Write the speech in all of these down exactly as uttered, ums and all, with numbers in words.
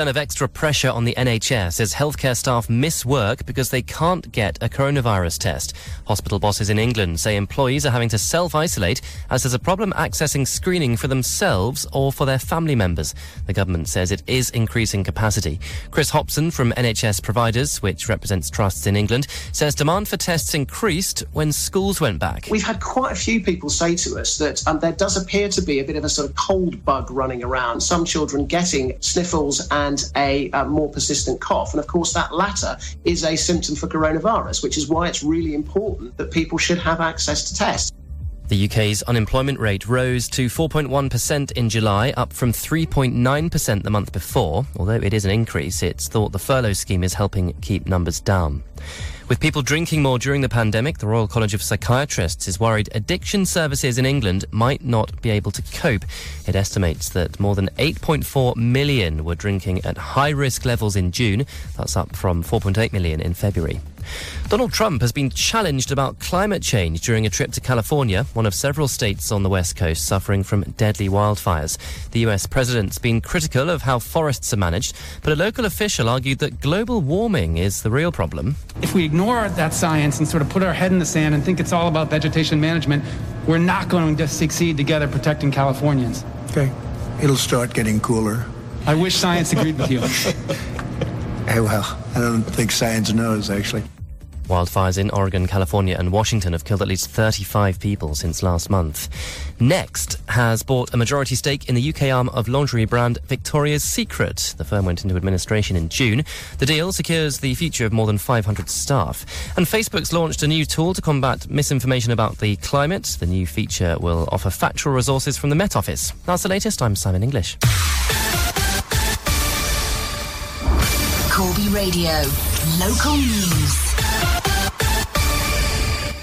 Of extra pressure on the N H S as healthcare staff miss work because they can't get a coronavirus test. Hospital bosses in England say employees are having to self-isolate as there's a problem accessing screening for themselves or for their family members. The government says it is increasing capacity. Chris Hopson from N H S Providers, which represents trusts in England, says demand for tests increased when schools went back. We've had quite a few people say to us that um, there does appear to be a bit of a sort of cold bug running around. Some children getting sniffles and and a uh, more persistent cough. And of course, that latter is a symptom for coronavirus, which is why it's really important that people should have access to tests. The U K's unemployment rate rose to four point one percent in July, up from three point nine percent the month before. Although it is an increase, it's thought the furlough scheme is helping keep numbers down. With people drinking more during the pandemic, the Royal College of Psychiatrists is worried addiction services in England might not be able to cope. It estimates that more than eight point four million were drinking at high-risk levels in June. That's up from four point eight million in February. Donald Trump has been challenged about climate change during a trip to California, one of several states on the West Coast suffering from deadly wildfires. The U S president's been critical of how forests are managed, but a local official argued that global warming is the real problem. If we ignore that science and sort of put our head in the sand and think it's all about vegetation management, we're not going to succeed together protecting Californians. Okay. It'll start getting cooler. I wish science agreed with you. Oh, well, I don't think science knows, actually. Wildfires in Oregon, California and Washington have killed at least thirty-five people since last month. Next has bought a majority stake in the U K arm of lingerie brand Victoria's Secret. The firm went into administration in June. The deal secures the future of more than five hundred staff. And Facebook's launched a new tool to combat misinformation about the climate. The new feature will offer factual resources from the Met Office. That's the latest. I'm Simon English. Corby Radio, local news.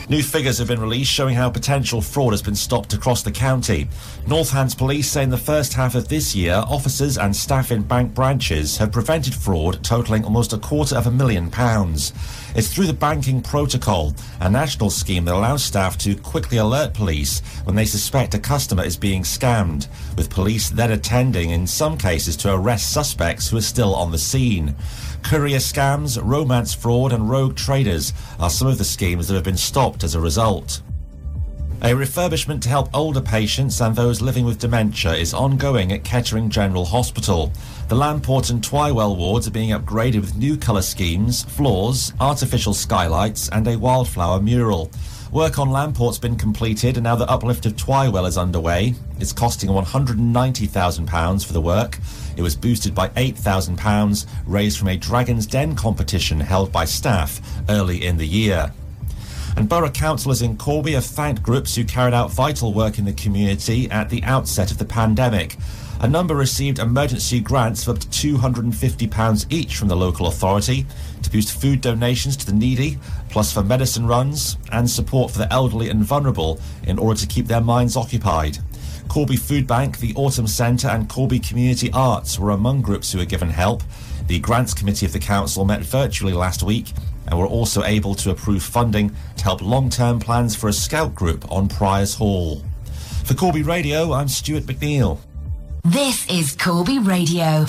New figures have been released showing how potential fraud has been stopped across the county. North Hans police say in the first half of this year, officers and staff in bank branches have prevented fraud totalling almost a quarter of a million pounds. It's through the banking protocol, a national scheme that allows staff to quickly alert police when they suspect a customer is being scammed, with police then attending in some cases to arrest suspects who are still on the scene. Courier scams, romance fraud and rogue traders are some of the schemes that have been stopped as a result. A refurbishment to help older patients and those living with dementia is ongoing at Kettering General Hospital. The Lamport and Twywell wards are being upgraded with new colour schemes, floors, artificial skylights and a wildflower mural. Work on Lamport's been completed and now the uplift of Twywell is underway. It's costing one hundred ninety thousand pounds for the work. It was boosted by eight thousand pounds, raised from a Dragon's Den competition held by staff early in the year. And borough councillors in Corby have thanked groups who carried out vital work in the community at the outset of the pandemic. A number received emergency grants of up to two hundred fifty pounds each from the local authority to boost food donations to the needy, plus for medicine runs and support for the elderly and vulnerable in order to keep their minds occupied. Corby Food Bank, the Autumn Centre and Corby Community Arts were among groups who were given help. The Grants Committee of the Council met virtually last week and were also able to approve funding to help long-term plans for a scout group on Priors Hall. For Corby Radio, I'm Stuart McNeil. This is Corby Radio.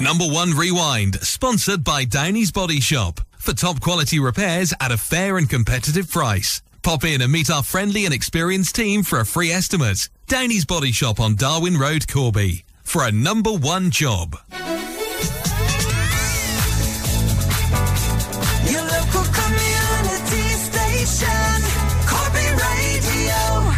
Number one Rewind, sponsored by Downey's Body Shop. For top quality repairs at a fair and competitive price. Pop in and meet our friendly and experienced team for a free estimate. Downey's Body Shop on Darwin Road, Corby. For a number one job. Your local community station, Corby Radio.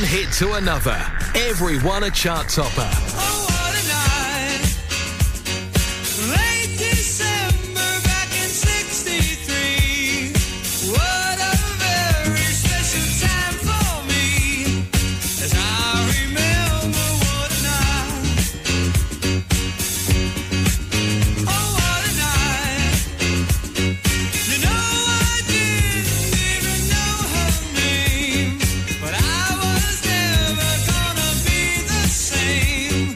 one hit to another, every one a chart topper. Oh, what a night. Late December back in sixty-three. What a very special time for me, as I remember what a night. Oh, what a night. You know I didn't even know her name, but I was never gonna be the same.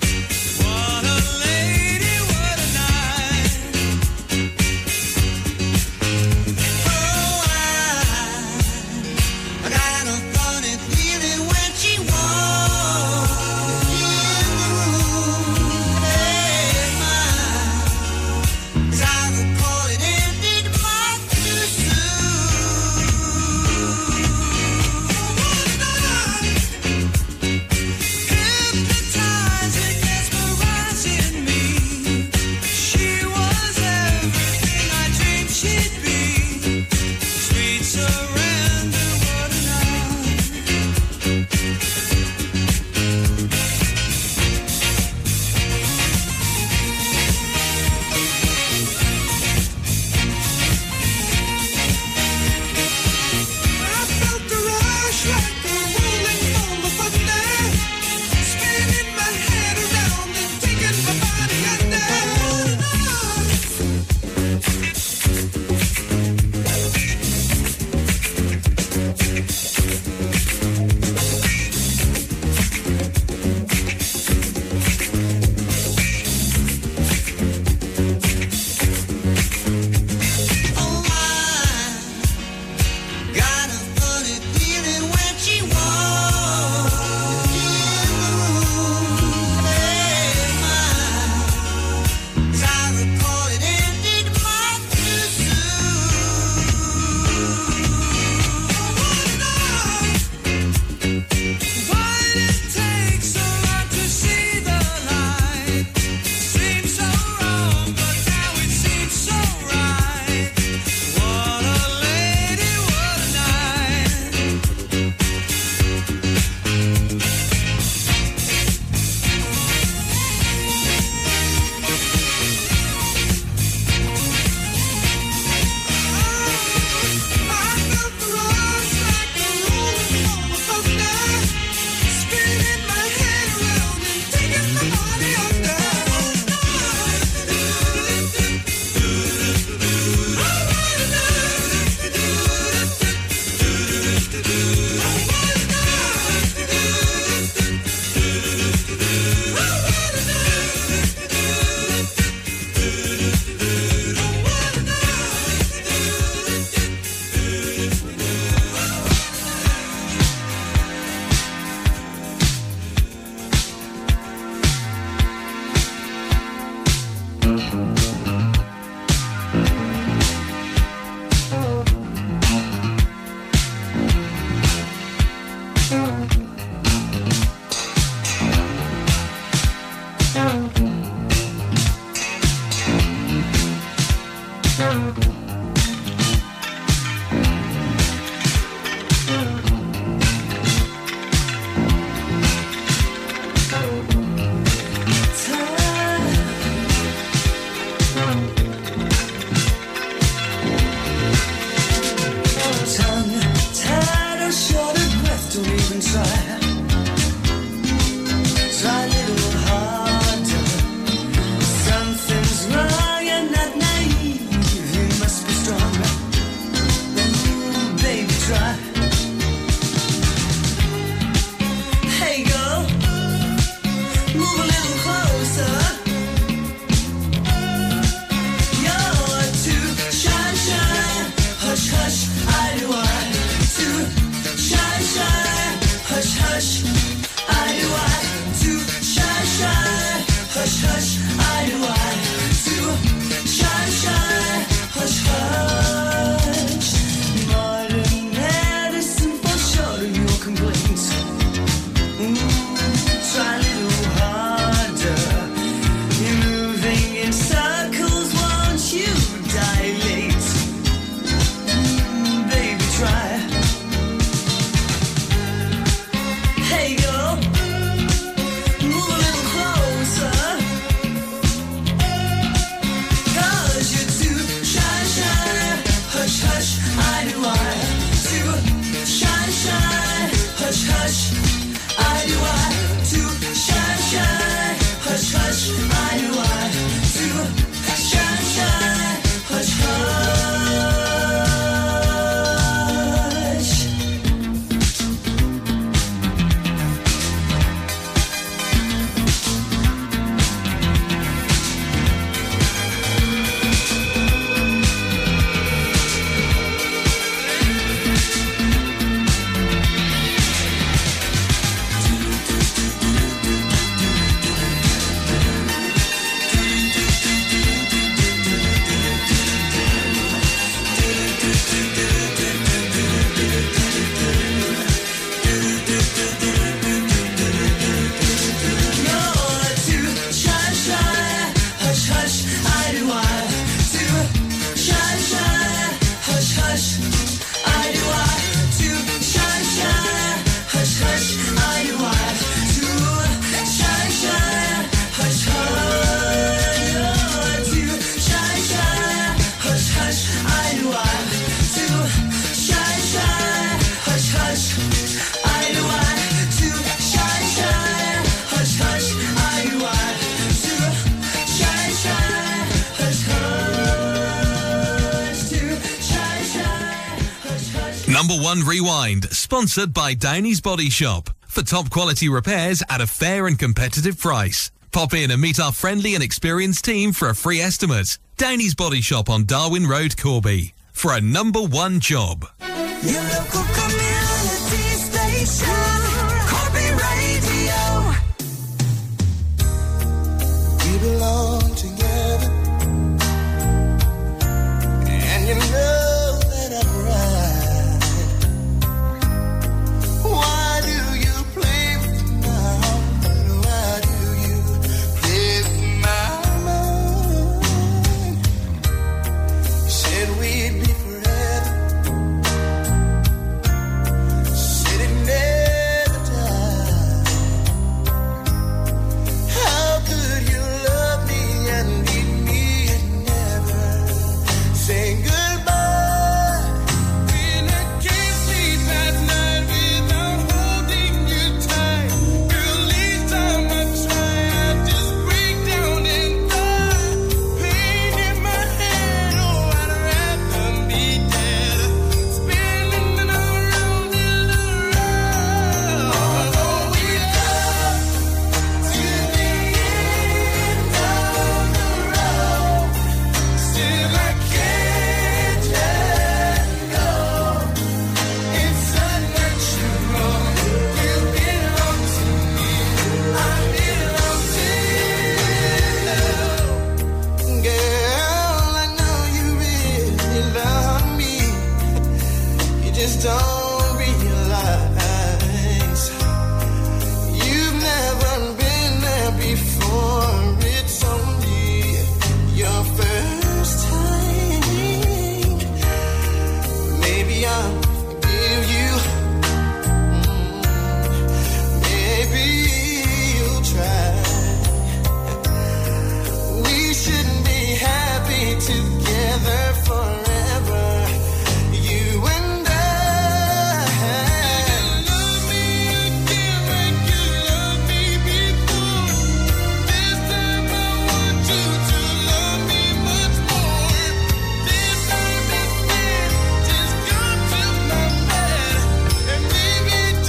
Number One Rewind, sponsored by Downey's Body Shop, for top quality repairs at a fair and competitive price. Pop in and meet our friendly and experienced team for a free estimate. Downey's Body Shop on Darwin Road, Corby, for a number one job. Your local community station, Corby Radio. We belong together, and you know that I'm right. Why do you play with my heart? Why do you play with my mind? You said we'd be forever, said it never died. How could you love me and leave me and never say goodbye? When I kissed me that night without holding you tight, girl, each time I try, I just break down and die. Pain in my head, oh, I'd rather be dead, spinning around and around. Although we love to the end of the road, still I can't let go. It's unnatural. You belong to me, I belong to you. Girl, I know you really love me. You just don't realize you've never been there before. It's only your first time. Maybe I'll forgive you. Mm, Maybe you'll try. We shouldn't be happy together forever, you and I. Love me again like you love me before. This time I want you to love me much more. This time it's been just come to my mind, and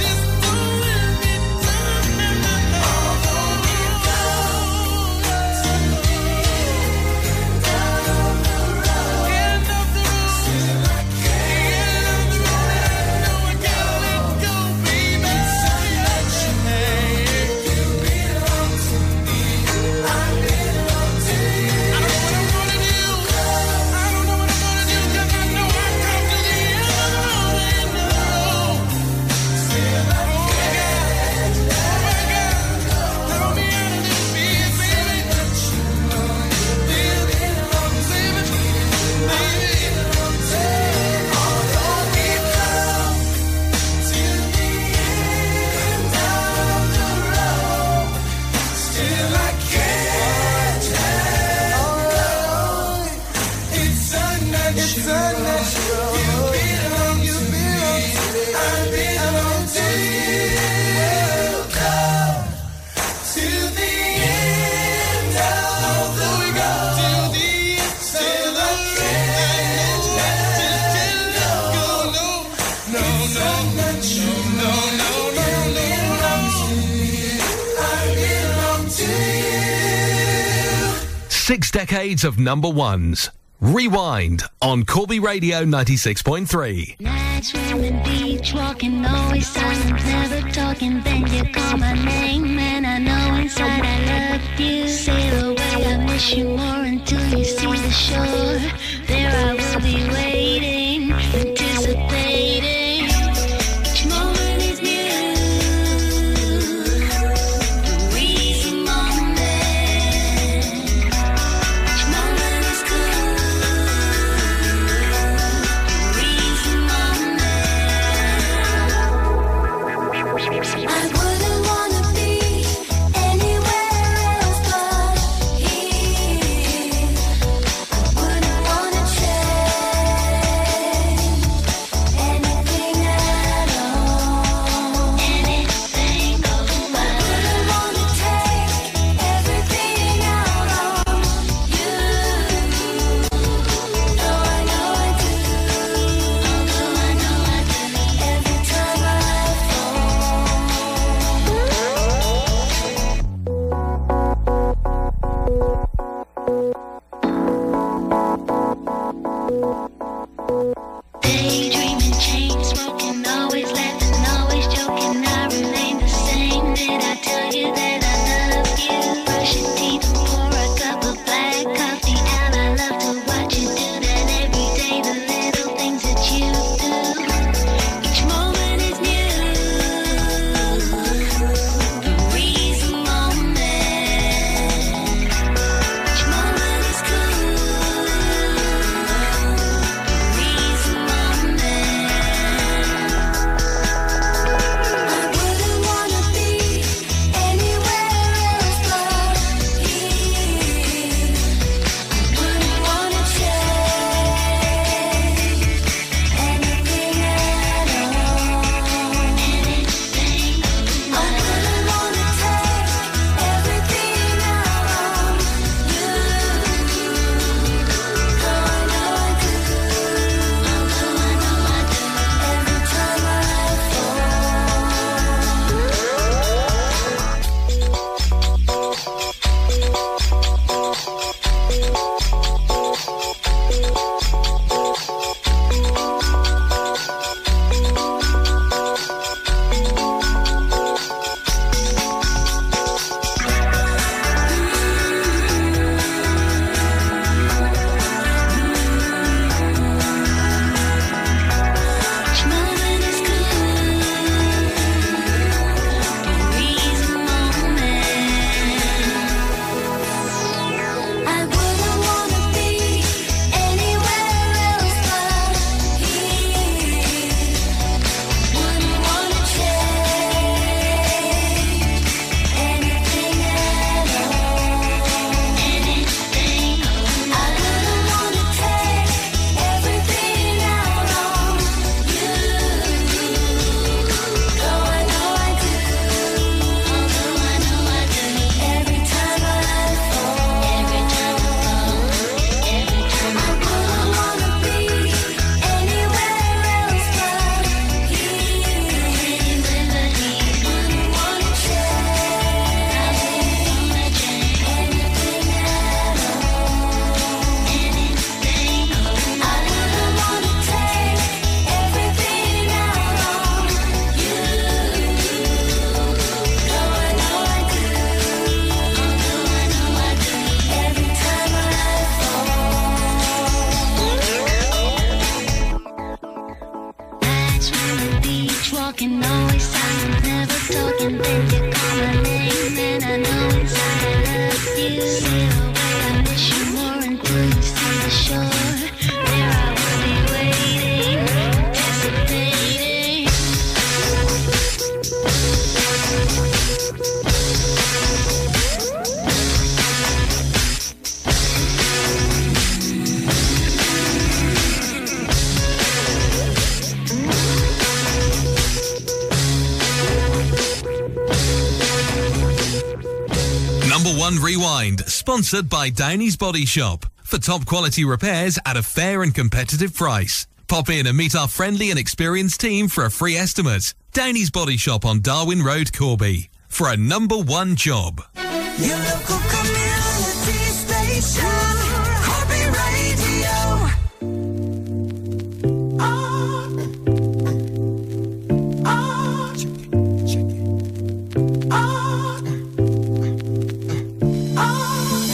maybe just do it this time. Although we love to the end of the road, end of the road, still I can't let go. Let go, baby. It's unnatural. You belong to me, I belong to you. I don't know what I'm gonna do. I don't know what I'm gonna do, 'cause I know I come to the end of the road, end of the road. Still I can't let go. Throw me out of this bed, baby. You belong to me, I belong to you. Although we love to the end of the road, still I can't let go. It's unnatural. It's unnatural. You belong, you belong to me. I belong to you. Come to the end of the road. Till the end, still I can't let go. No, no, no, no, no, no, no, I belong to you. Six decades of number ones. Rewind on Corby Radio ninety-six point three. Nights on the beach, walking, always silent, never talking. Then you call my name, and I know inside I love you. Sail away, I miss you more until you see the shore. There I will be waiting, anticipating. Each moment is new, the reason moment. Each moment is cool, the reason moment. I wouldn't wanna be anywhere else but here. I wouldn't wanna change. one Rewind, sponsored by Downey's Body Shop, for top quality repairs at a fair and competitive price. Pop in and meet our friendly and experienced team for a free estimate. Downey's Body Shop on Darwin Road, Corby, for a number one job. Your local community station, Corby Radio. Art. Art. Art. Art.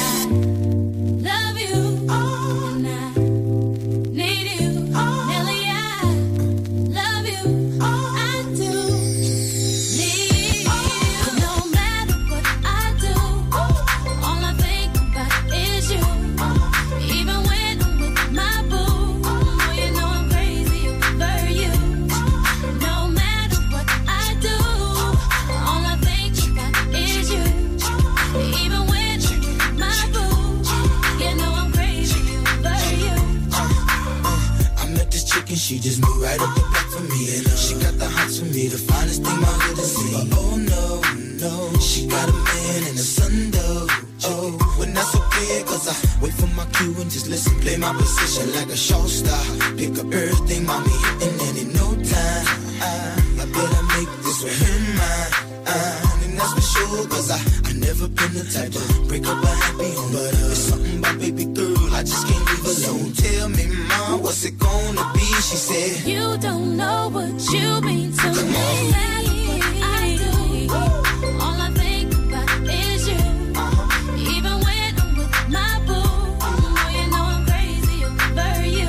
Love you. Art. And I need you. Nelly, I love you. Art. I do need you. No matter what I do, all I think about is you. Even when I'm with my boo, oh, you know I'm crazy over you. No matter what I do, all I think about is you. Even when you're with my boo, you know I'm crazy over you. I met this chick and she just moved right up the block for me, and she got the hots for me, the finest thing my hood has seen. But oh no, no, she got a man and a son though. Oh, when that's okay, cause I wait for my cue and just listen, play my position like a show star. Pick up everything, mommy, and then in no time, I, I better make this with him mine. I, and that's for sure, cause I, I never been the type to break up a happy home, but uh, it's something about baby girl I just can't leave alone. Tell me, mom, what's it gonna be? She said, you don't know what you mean to Come me. On. I do. All I think about is you. Even when I'm with my boo, oh, you know I'm crazy over you.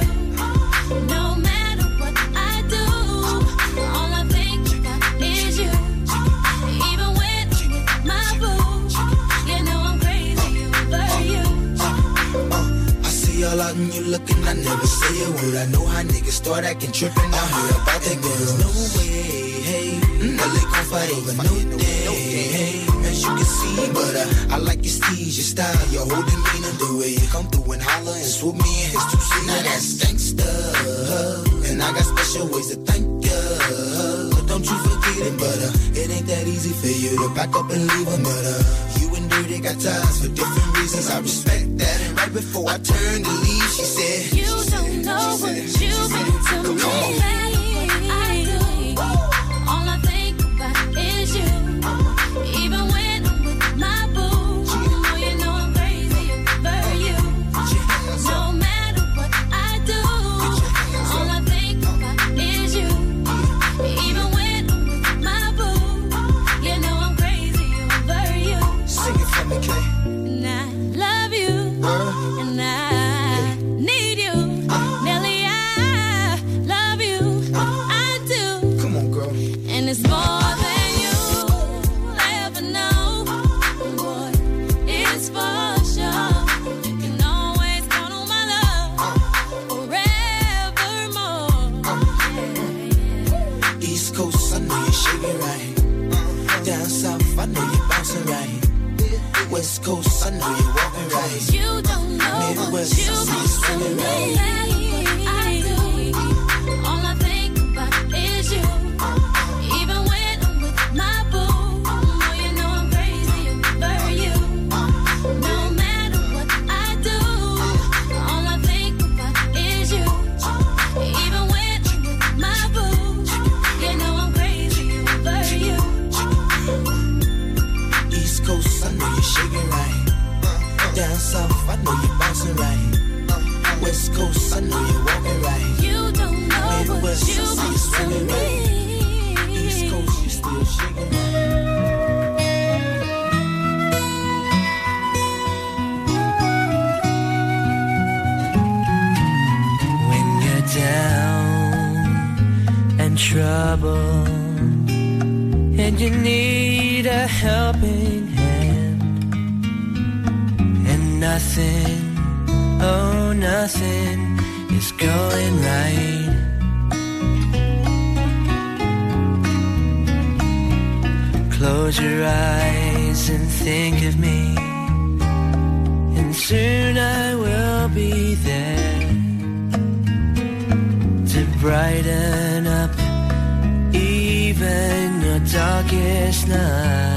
No matter what I do, all I think about is you. Even when I'm with my boo, you know I'm crazy over you. I see y'all out and you looking, I never say a word. I know how niggas start acting trippin'. I heard about that girl. No way, hey, no lick on fight, no day, hey. You can see, but uh, I like your steez, your style, your whole demeanor, the way you come through and holler and swoop me in his two seats. Now that's gangsta, and I got special ways to thank you. Don't you forget it, but uh, it ain't that easy for you to back up and leave him. But uh, you and Dirty got ties for different reasons. I respect that. And right before I turned to leave, she said, you she don't said, know what you've been to me. I do. All I think about is you. Even when West Coast, I know you're walking right. You don't know what you mean to me. I do. All I think about is you. Even when I'm with my boo, oh, you know I'm crazy over you. No matter what I do, all I think about is you. Even when I'm with my boo, you know I'm crazy over you. East Coast, I know you. Right. Down south, I know you're bouncing right. West Coast, I know you're walking right. You don't know Midwest, what you mean to me. Right. East Coast, you're still shaking right. When you're down and troubled, and you need a helping hand, nothing, oh nothing is going right. Close your eyes and think of me, and soon I will be there to brighten up even your darkest nights.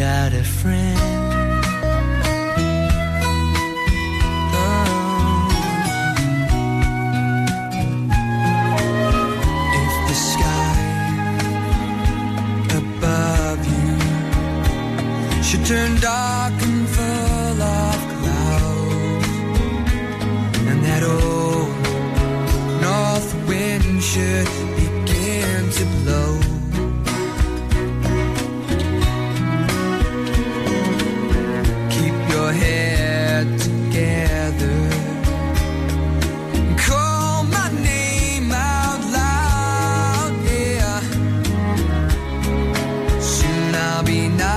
got a friend. Turn dark and full of clouds, and that old north wind should begin to blow. Keep your head together and call my name out loud, yeah. Soon I'll be not.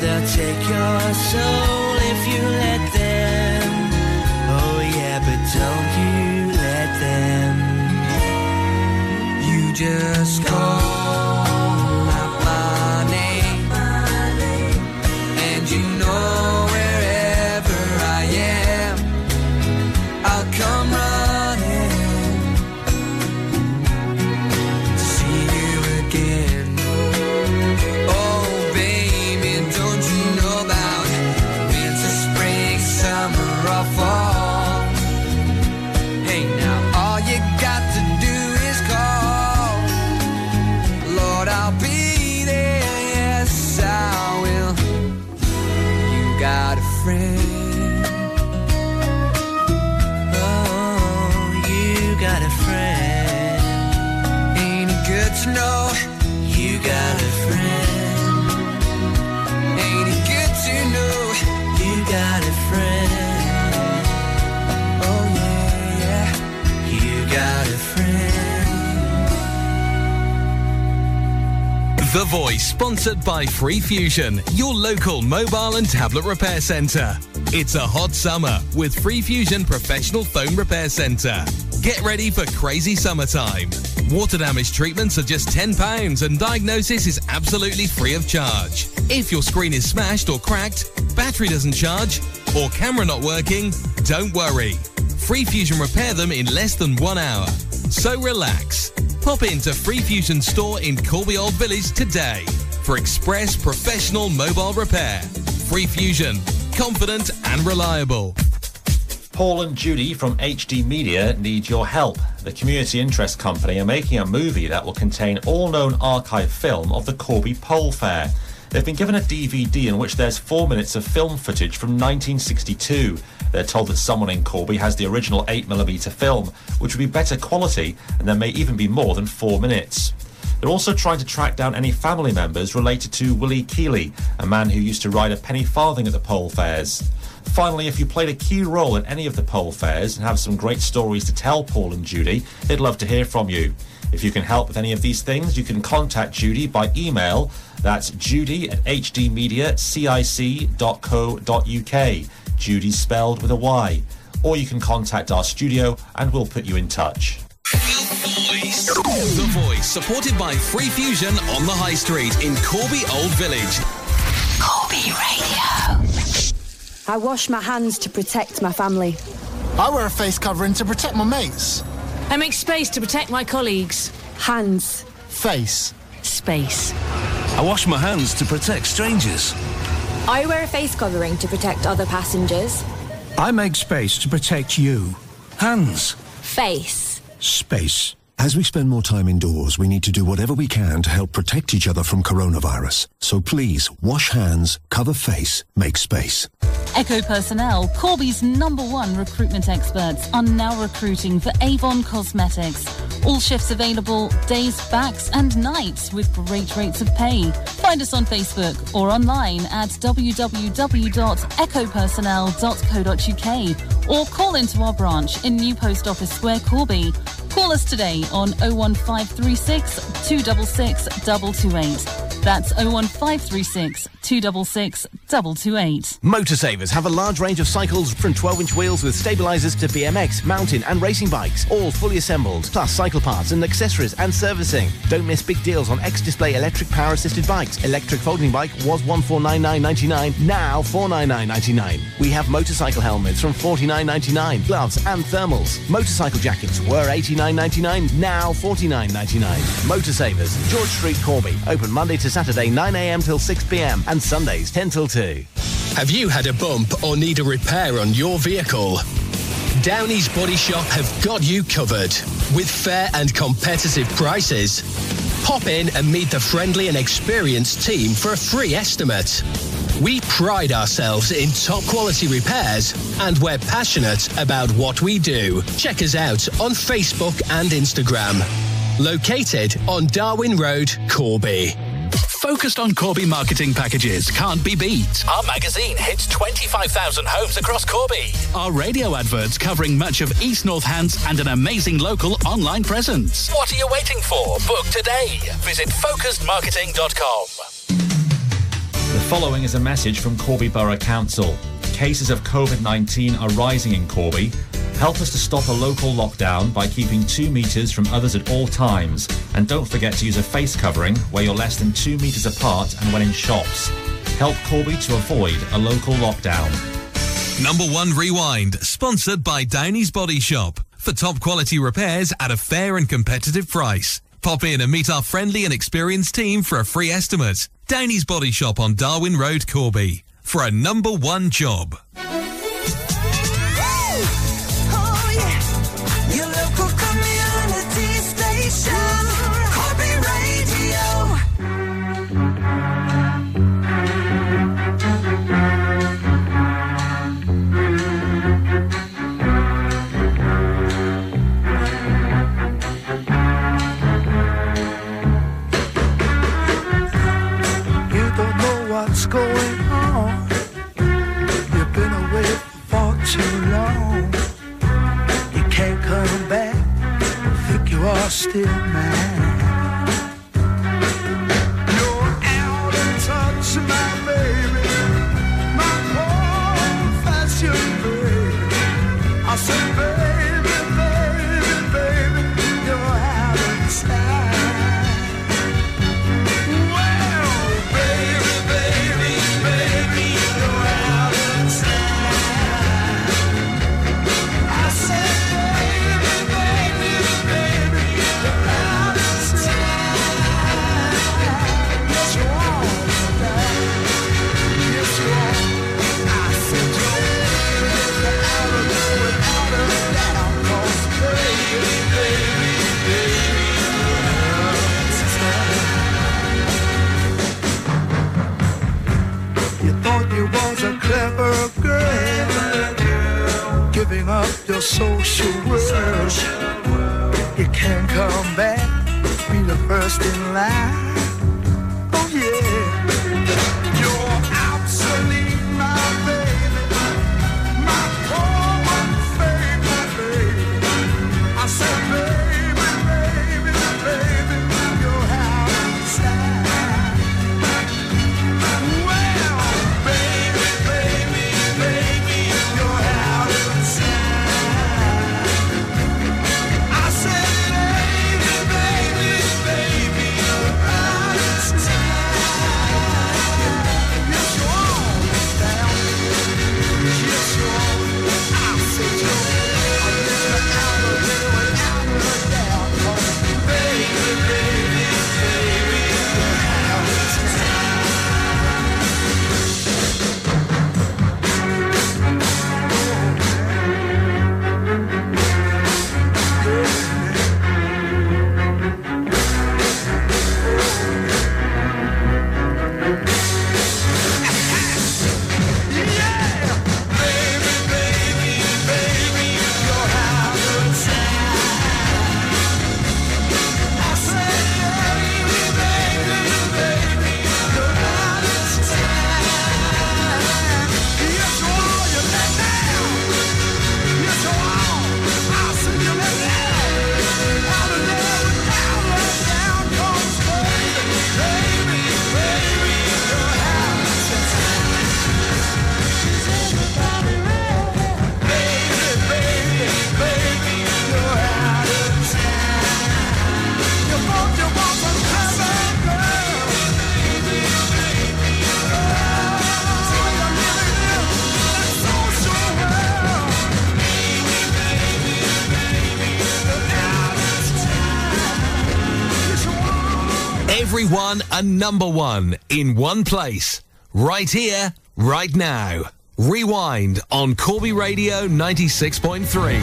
They'll take your soul if you let them. Oh yeah, but don't you let them. You just call out my name, and you know wherever I am, I'll come running to see you again. No, you got a friend. Ain't it good to know you got a friend? Oh yeah, yeah, you got a friend. The Voice, sponsored by Free Fusion, your local mobile and tablet repair centre. It's a hot summer with Free Fusion Professional Phone Repair Centre. Get ready for crazy summertime. Water damage treatments are just ten pounds and diagnosis is absolutely free of charge. If your screen is smashed or cracked, battery doesn't charge, or camera not working, don't worry. Free Fusion repair them in less than one hour. So relax. Pop into Free Fusion store in Corby Old Village today for express professional mobile repair. Free Fusion. Confident and reliable. Paul and Judy from H D Media need your help. The Community Interest Company are making a movie that will contain all known archive film of the Corby Pole Fair. They've been given a D V D in which there's four minutes of film footage from nineteen sixty-two. They're told that someone in Corby has the original eight millimeter film, which would be better quality, and there may even be more than four minutes. They're also trying to track down any family members related to Willie Keeley, a man who used to ride a penny farthing at the pole fairs. Finally, if you played a key role in any of the pole fairs and have some great stories to tell Paul and Judy, they'd love to hear from you. If you can help with any of these things, you can contact Judy by email. That's judy at hdmediacic.co.uk. Judy's spelled with a Y. Or you can contact our studio and we'll put you in touch. The Voice, supported by Free Fusion on the High Street in Corby Old Village. Corby Radio. I wash my hands to protect my family. I wear a face covering to protect my mates. I make space to protect my colleagues. Hands. Face. Space. I wash my hands to protect strangers. I wear a face covering to protect other passengers. I make space to protect you. Hands. Face. Space. As we spend more time indoors, we need to do whatever we can to help protect each other from coronavirus. So please, wash hands, cover face, make space. Echo Personnel, Corby's number one recruitment experts, are now recruiting for Avon Cosmetics. All shifts available, days, backs and nights with great rates of pay. Find us on Facebook or online at w w w dot echo personnel dot co dot u k or call into our branch in New Post Office Square, Corby. Call us today on oh one five three six, two six six, two two eight. That's oh one five three six, two six six, two two eight. Motor Savers have a large range of cycles from twelve inch wheels with stabilisers to B M X, mountain and racing bikes, all fully assembled, plus cycle parts and accessories and servicing. Don't miss big deals on X-Display electric power-assisted bikes. Electric folding bike was one thousand four hundred ninety-nine ninety-nine, now four hundred ninety-nine ninety-nine. We have motorcycle helmets from forty-nine ninety-nine, gloves and thermals. Motorcycle jackets were eighty-nine ninety-nine, now forty-nine ninety-nine. Motor Savers, George Street, Corby. Open Monday to Saturday, nine a m till six p m and Sundays, ten till two. Have you had a bump or need a repair on your vehicle? Downey's Body Shop have got you covered with fair and competitive prices. Pop in and meet the friendly and experienced team for a free estimate. We pride ourselves in top quality repairs and we're passionate about what we do. Check us out on Facebook and Instagram. Located on Darwin Road, Corby. Focused on Corby marketing packages can't be beat. Our magazine hits twenty-five thousand homes across Corby. Our radio adverts covering much of East North Hants and an amazing local online presence. What are you waiting for? Book today. Visit focused marketing dot com. The following is a message from Corby Borough Council. Cases of COVID nineteen are rising in Corby. Help us to stop a local lockdown by keeping two metres from others at all times. And don't forget to use a face covering where you're less than two metres apart and when in shops. Help Corby to avoid a local lockdown. Number One Rewind, sponsored by Downey's Body Shop. For top quality repairs at a fair and competitive price. Pop in and meet our friendly and experienced team for a free estimate. Downey's Body Shop on Darwin Road, Corby. For a number one job. Woo! Oh yeah! Your local community station, Corby Radio. You don't know what's going on. Too long, you can't come back. Think you are still mine. You're out of touch, my baby, my old-fashioned baby. I said, baby, baby, baby, you're out of time. Well, baby, baby, baby, you're out of time. You was a clever girl, clever girl, giving up your social world. Social world. You can't come back, be the first in line. Oh yeah, you're obsolete, my baby, my poor favorite baby. I said, baby, baby, baby, you're out of time. everyone a number one in one place. Right here, right now. Rewind on Corby Radio ninety-six point three.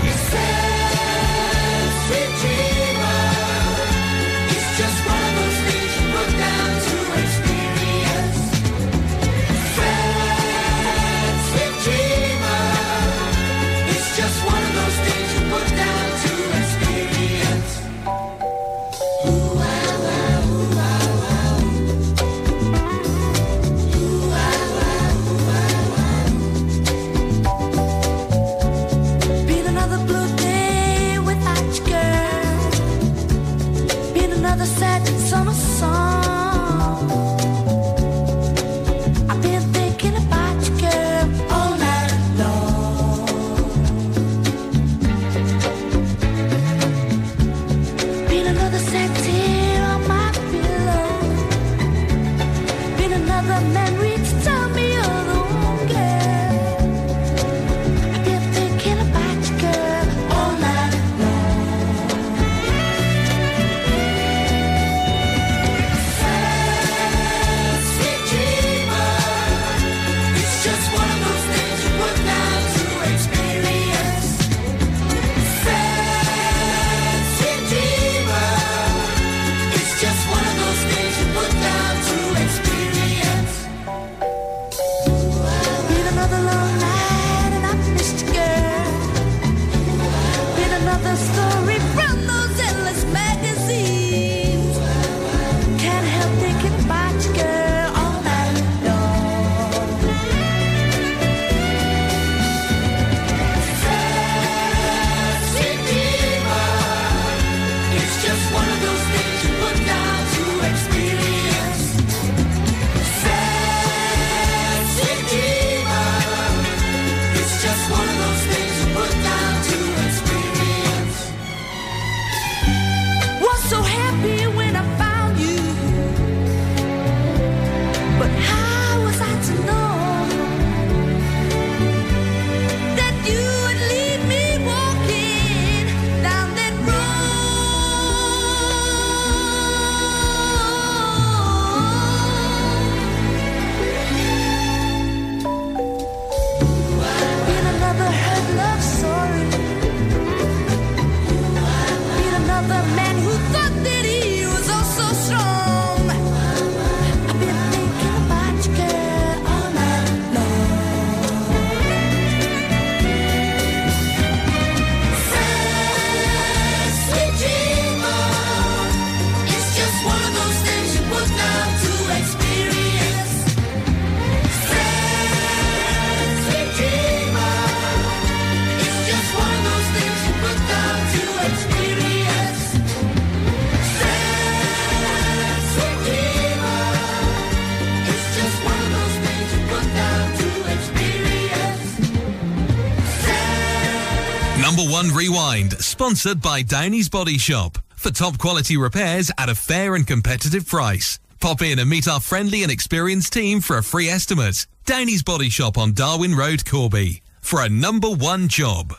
Rewind, sponsored by Downey's Body Shop. For top quality repairs at a fair and competitive price. Pop in and meet our friendly and experienced team for a free estimate. Downey's Body Shop on Darwin Road, Corby. For a number one job.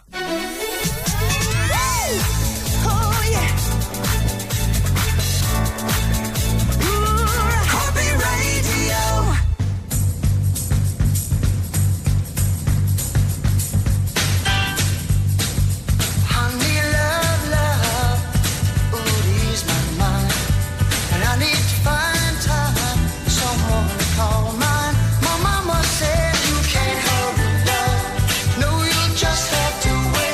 Just have to wait.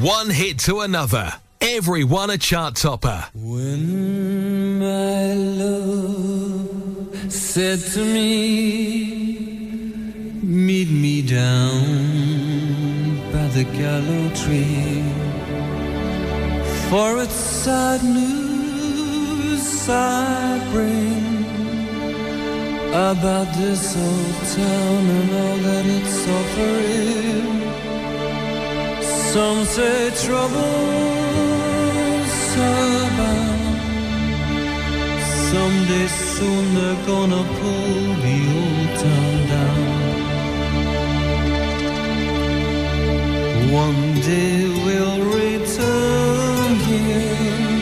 One hit to another, everyone a chart topper. When my love said to me, meet me down by the gallows tree, for it's sad news I bring about this old town and all that it's offering. Some say troubles abound. Someday soon they're gonna pull the old town down. One day we'll return here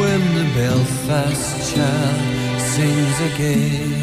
when the Belfast child sings again.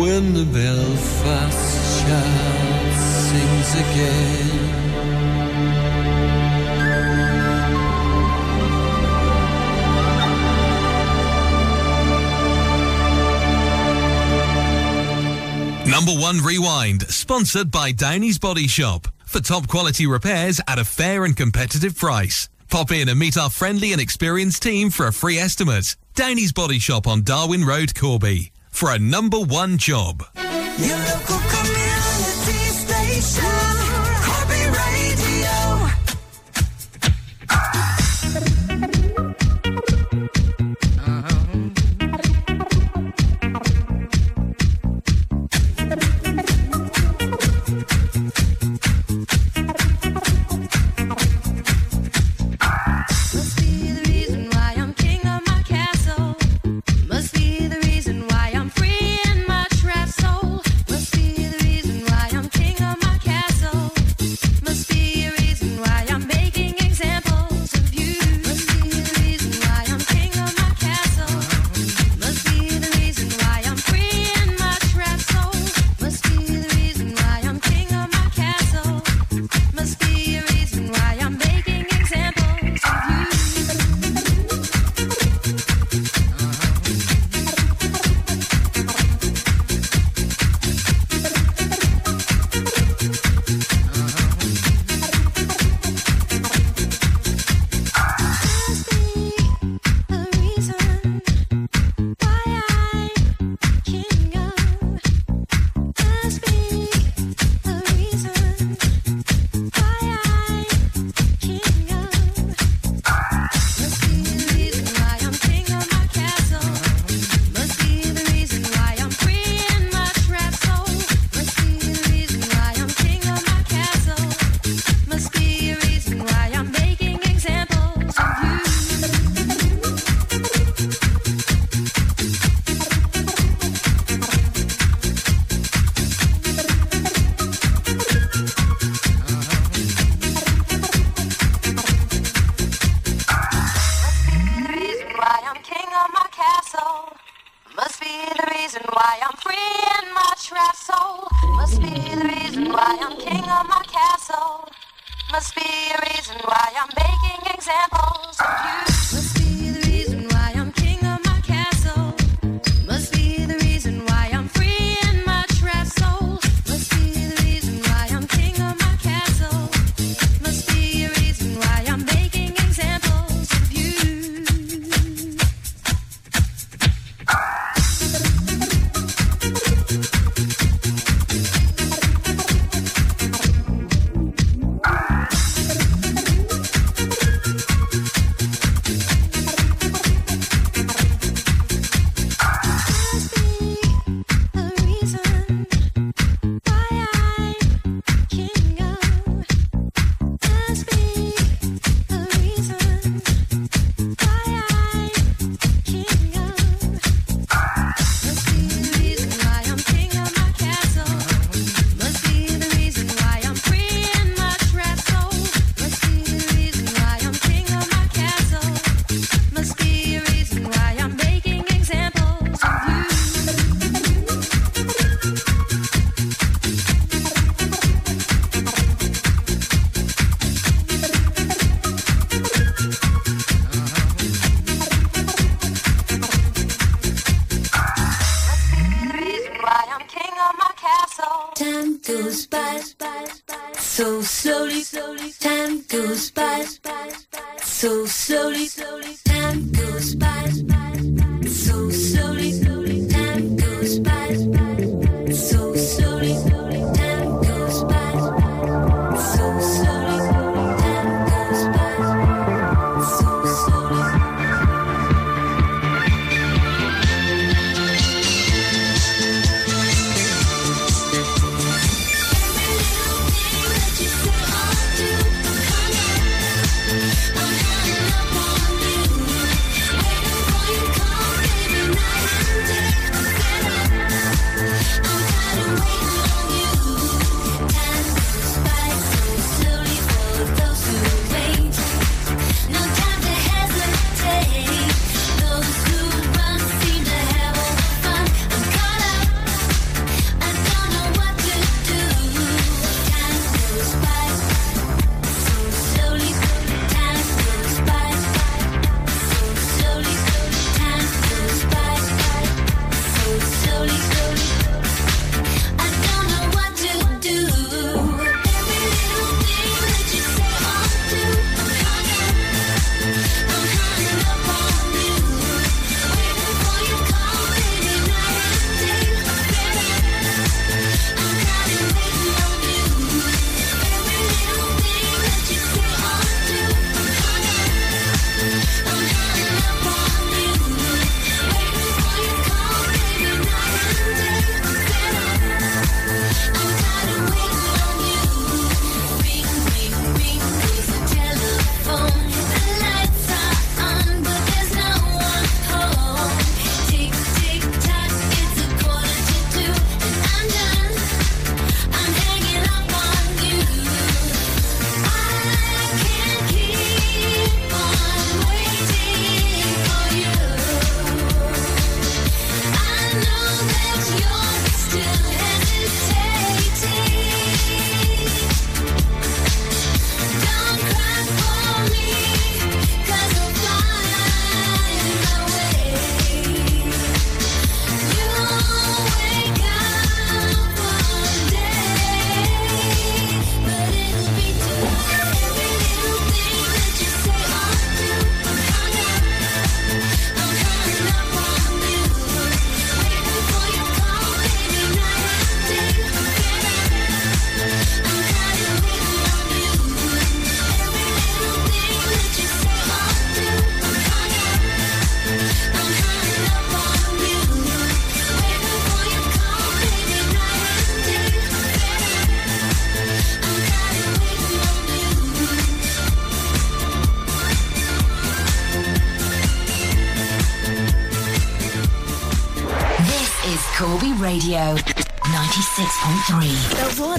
when the Belfast child sings again. Number one Rewind, sponsored by Downey's Body Shop. For top quality repairs at a fair and competitive price. Pop in and meet our friendly and experienced team for a free estimate. Downey's Body Shop on Darwin Road, Corby. For a number one job. Your local community station, Corby Radio. Uh-huh. Must be the reason why I'm king of my castle. Must be the reason why I'm free in my trapped soul. Must be the reason why I'm king of my castle. Must be a reason why I'm making examples of you. Must be the reason why I'm king of my castle. Must be the reason why I'm free in my trapped soul. Must be the reason why I'm king of my castle. Must be a reason why I'm making examples of you. Must be the reason why I king of. Must be the reason why I king of. Must be the reason why I'm king of my castle. Must be the reason why I'm free in my trapped soul. Must be the reason why I'm king of my castle. Must be a reason why I'm making examples of you. The reason why I'm king of my castle. Must be the reason why I'm free in my trapped soul. Must be the reason why I'm king of my castle. Must be a reason why I'm making examples of you. Must be the reason why I'm king of my castle. Must be the reason why I'm free in my trapped soul. Must be the reason why I'm king of my castle. Must be a reason why I'm making examples of you. Must be the reason why I king of. Must be the reason why I king of. Must be the reason why I'm king of my castle. Must be the reason why I'm free in my trapped soul. Must be the reason why I'm king of my castle. Must be a reason why I'm making examples of you. The reason why I'm king of my castle. Time goes by so slowly, time goes by so slowly, time goes by so slowly, time goes by so slowly, time goes by so slowly, time goes by so slowly. I'm tired Radio ninety-six point three. Belvoir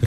The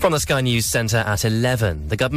From the Sky News Centre at eleven, the government